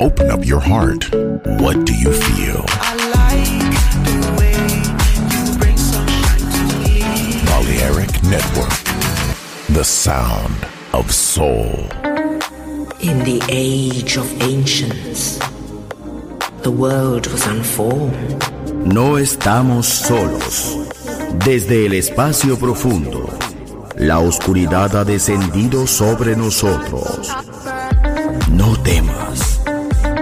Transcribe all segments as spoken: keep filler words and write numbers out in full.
Open up your heart. What do you feel? I like the way you bring sunshine to me. Balearic Network. The sound of soul. In the age of ancients, the world was unformed. No estamos solos. Desde el espacio profundo, la oscuridad ha descendido sobre nosotros. No temas,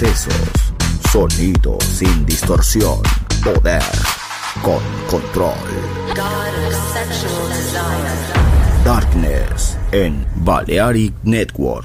excesos, sonido sin distorsión, poder con control. Darkness en Balearic Network.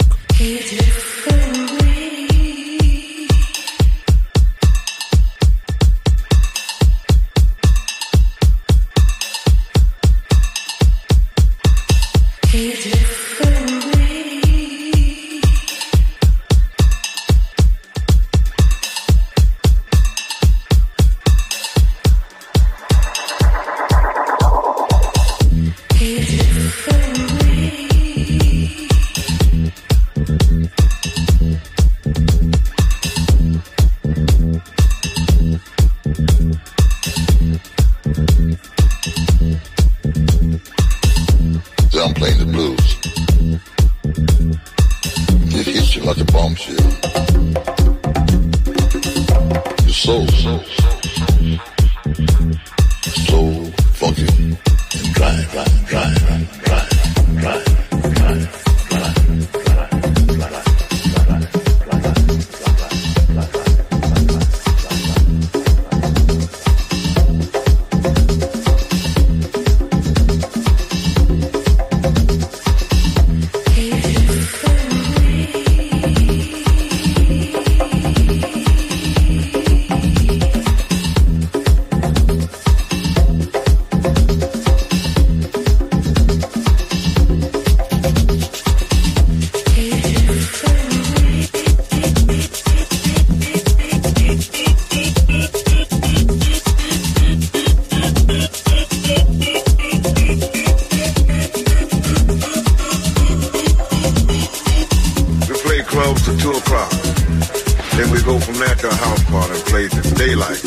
Daylight,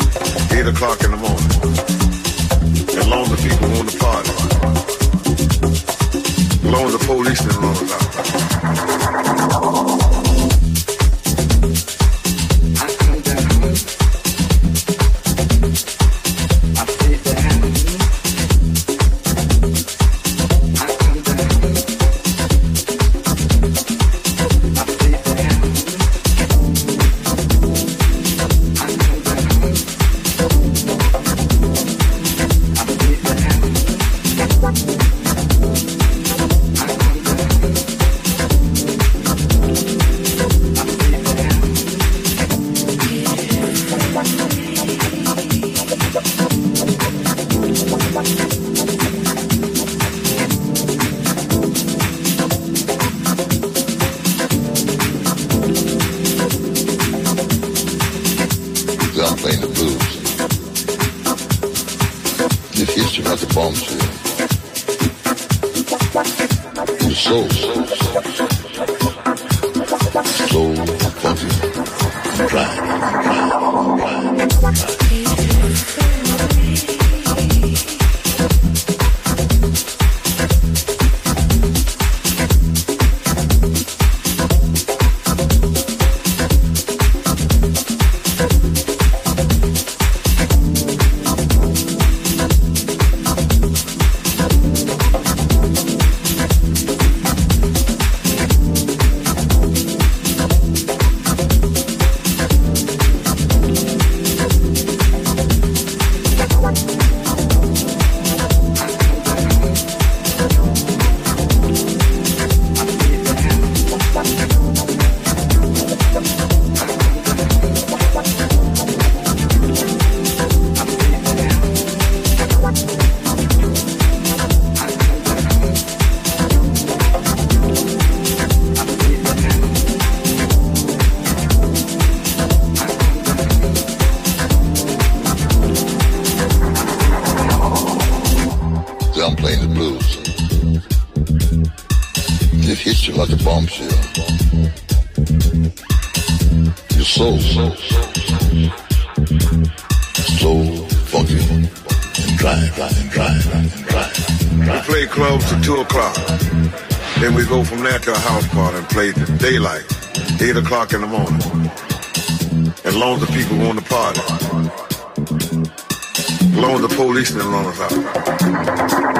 eight o'clock in the morning. As long as the people want to party, as long as the police didn't run us out.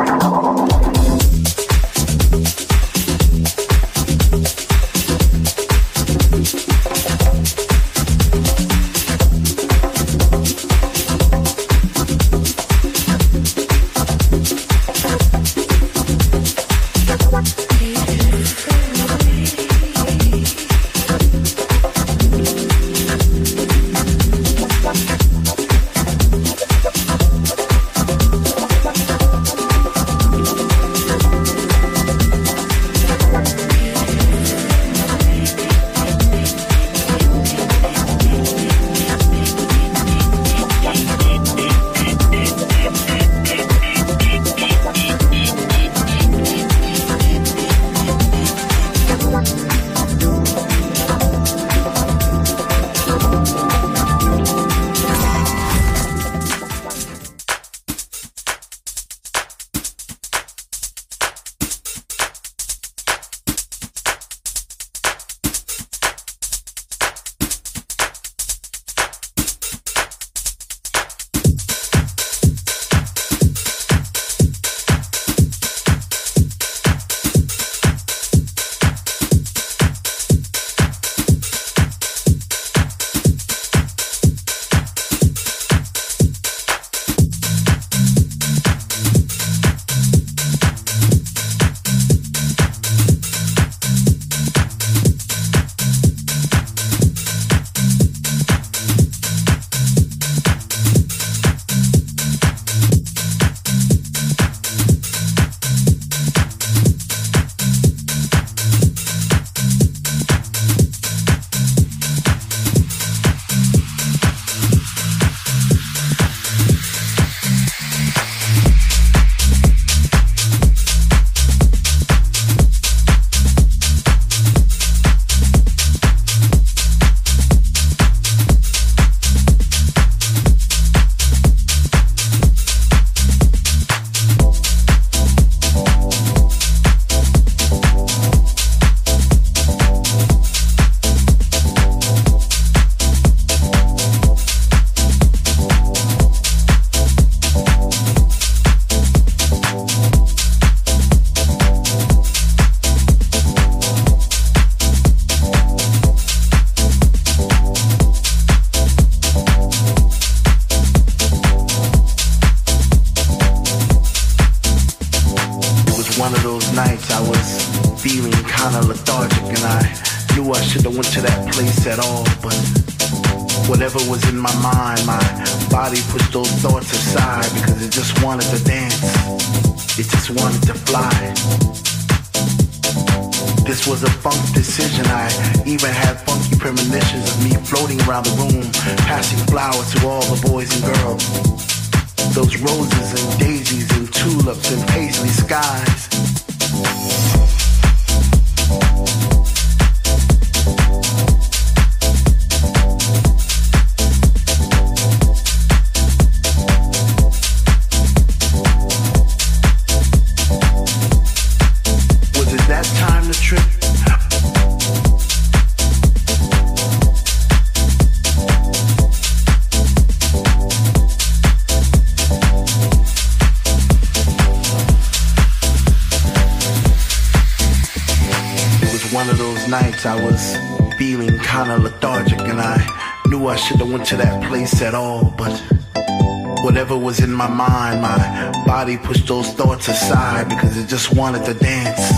Wanted to dance,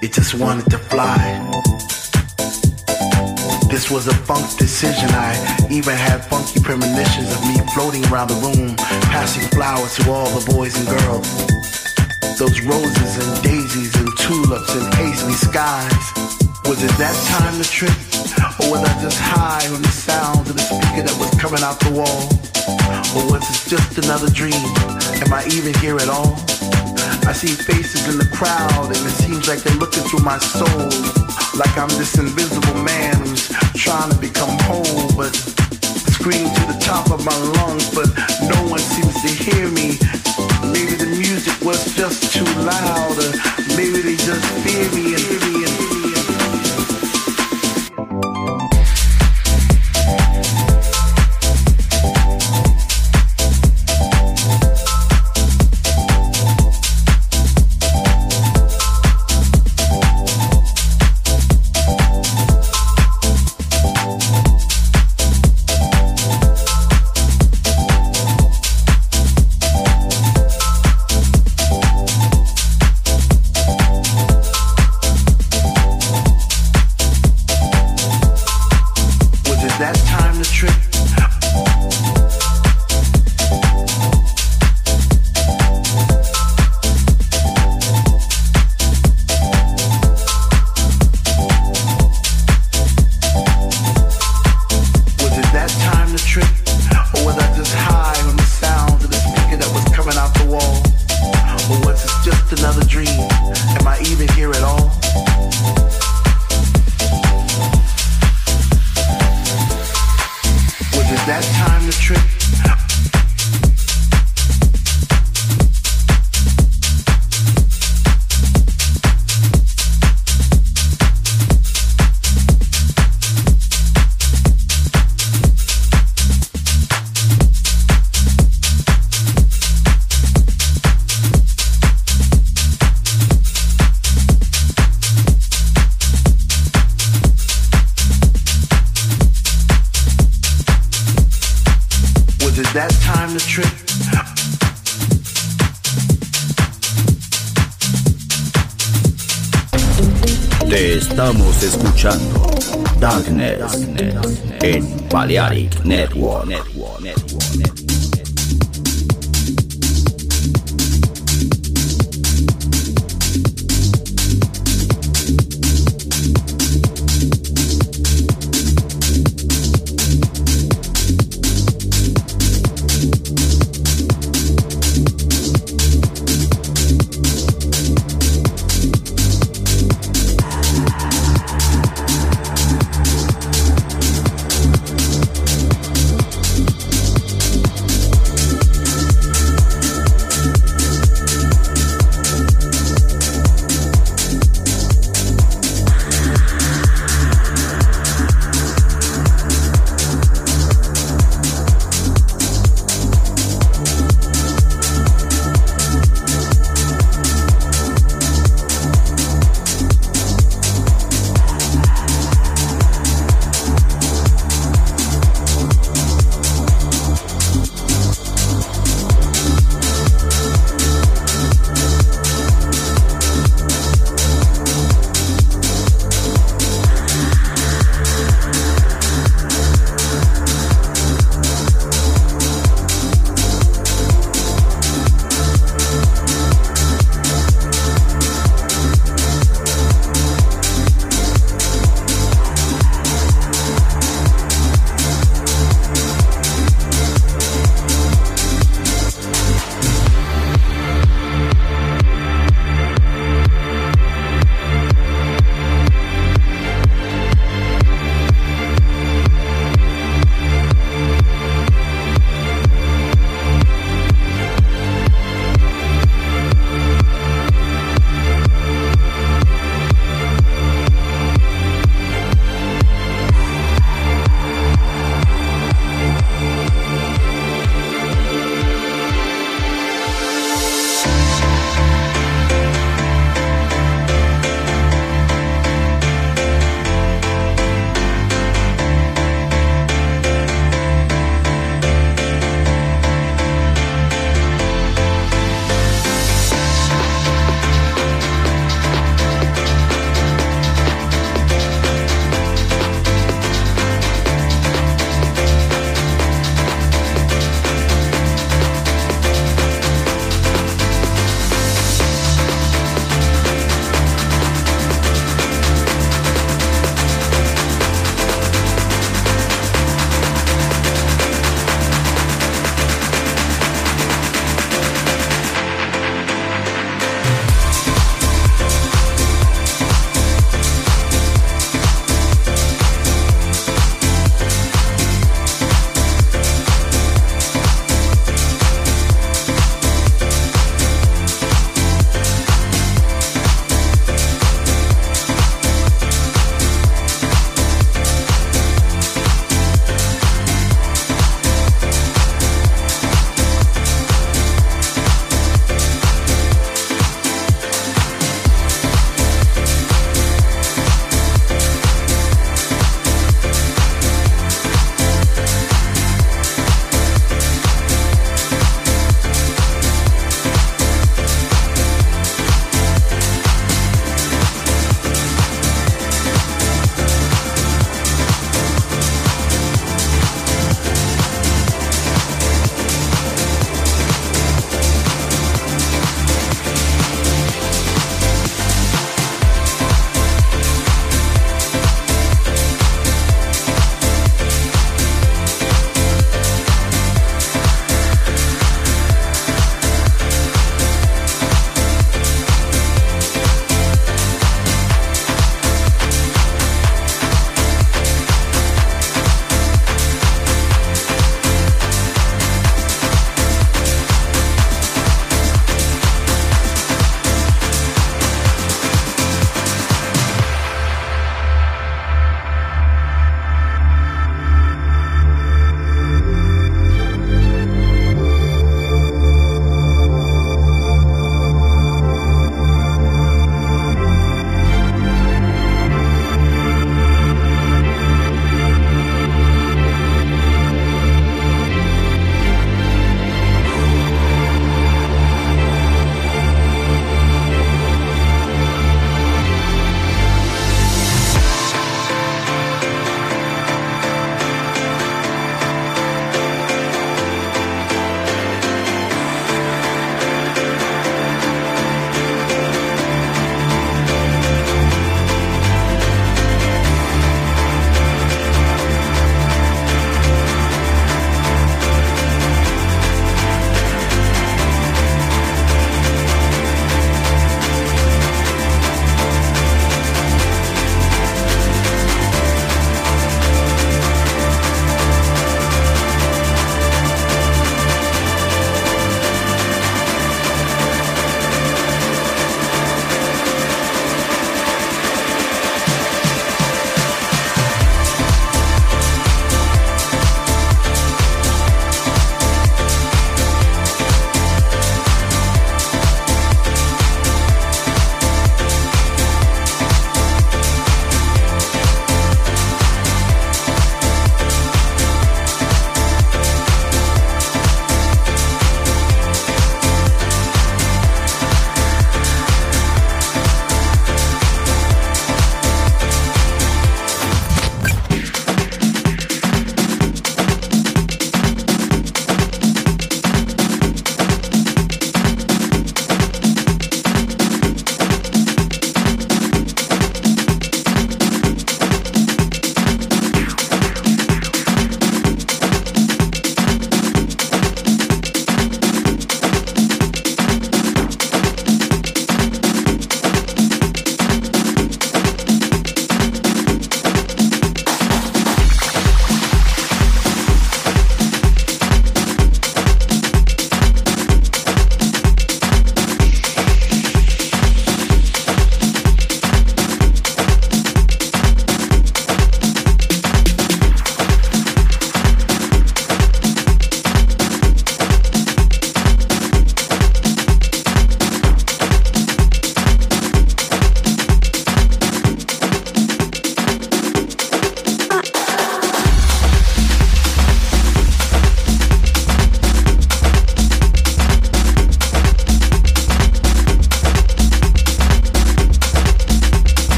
it just wanted to fly. This was a funk decision. I even had funky premonitions of me floating around the room, passing flowers to all the boys and girls. Those roses and daisies and tulips and paisley skies. Was it that time to trip? Or was I just high from the sounds of the speaker that was coming out the wall? Or was it just another dream? Am I even here at all? I see faces in the crowd and it seems like they're looking through my soul, like I'm this invisible man who's trying to become whole, but scream to the top of my lungs, but no one seems to hear me. Maybe the music was just too loud, or maybe they just fear me and fear me and fear me. Is that time to trip? Te estamos escuchando Darkness, Darkness, Darkness en Balearic Network. Network, Network, Network.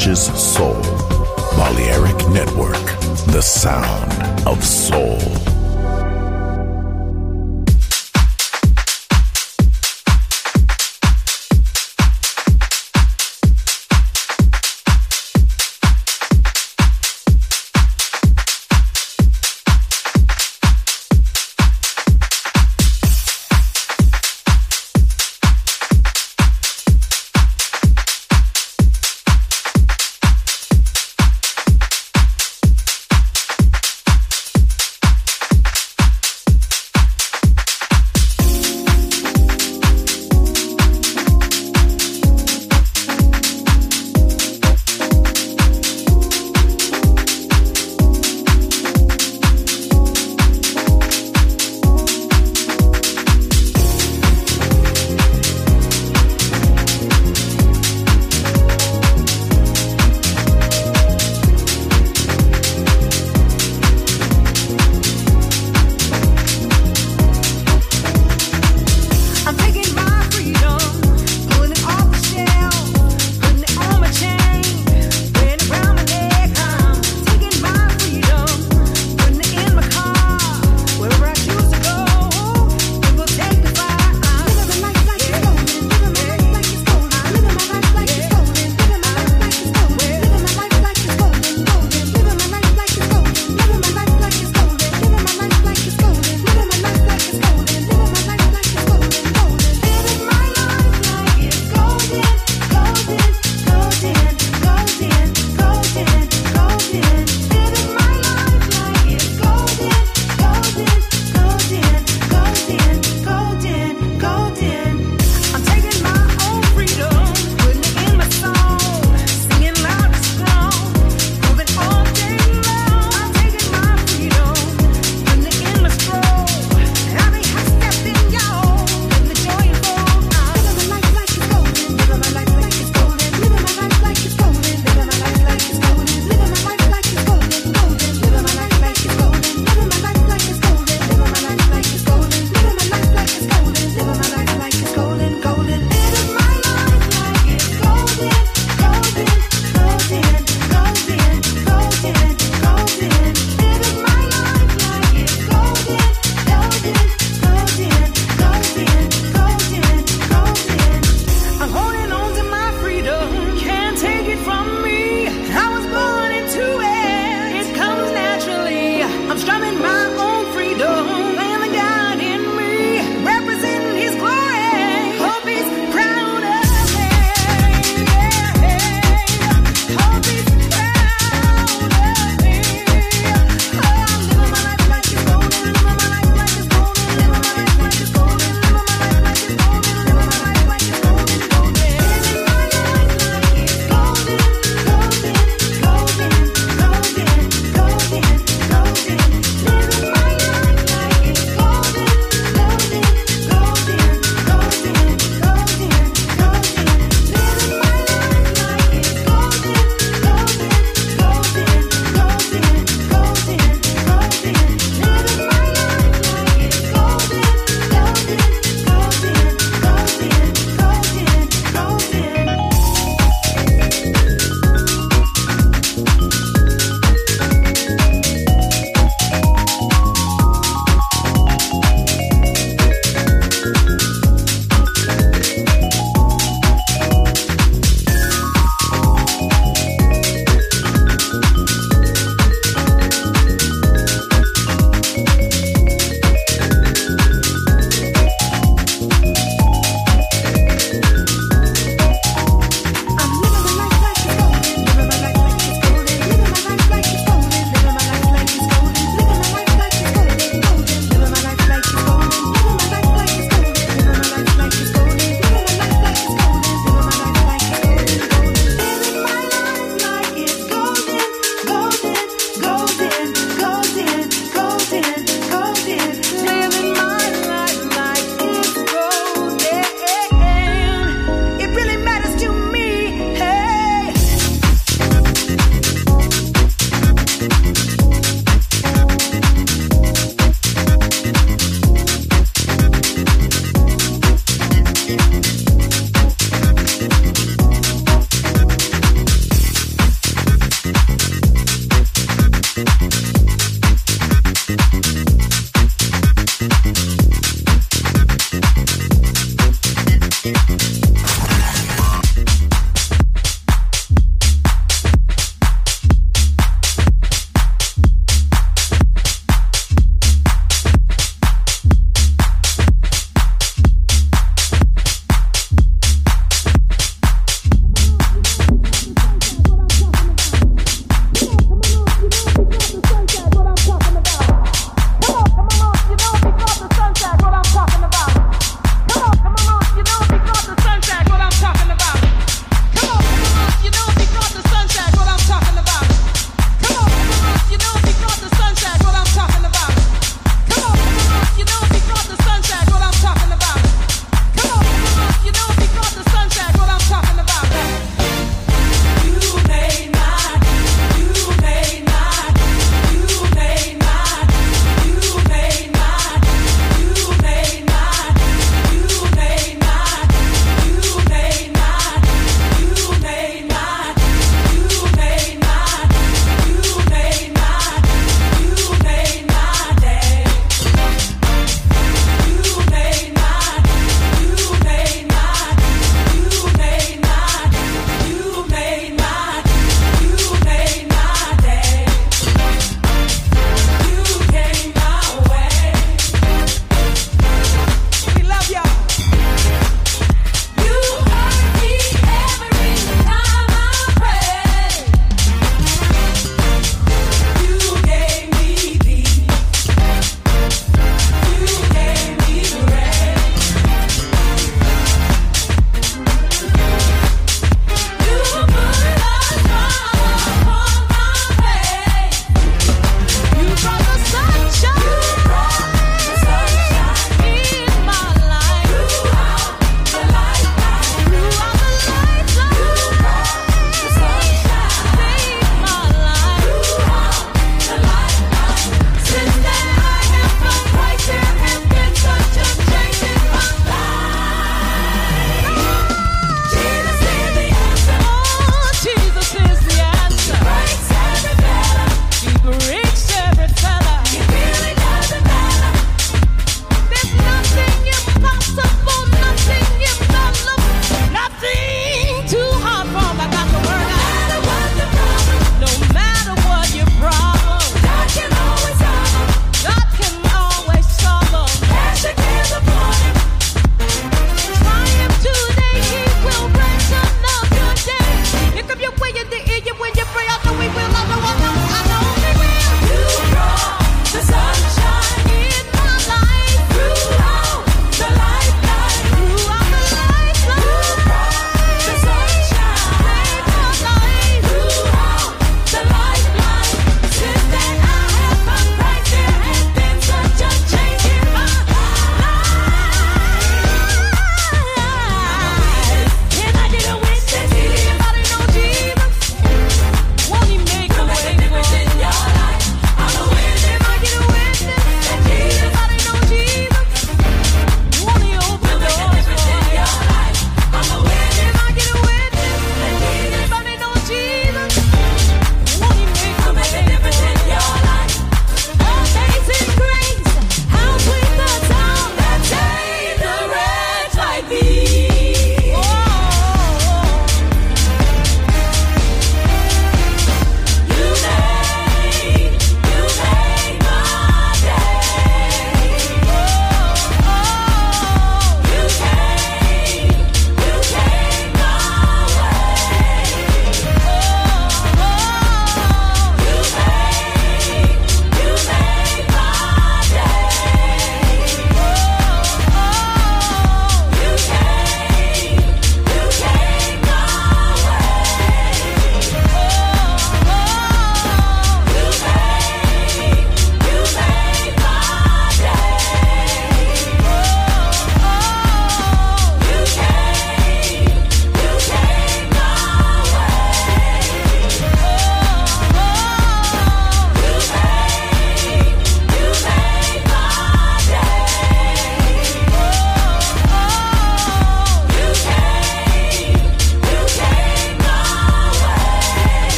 touches soul. Balearic Network, the sound of soul.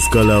Seduzca la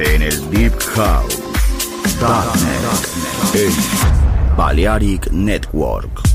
Entrate nel Deep House. Darkness, Darkness. Darkness. Balearic Network.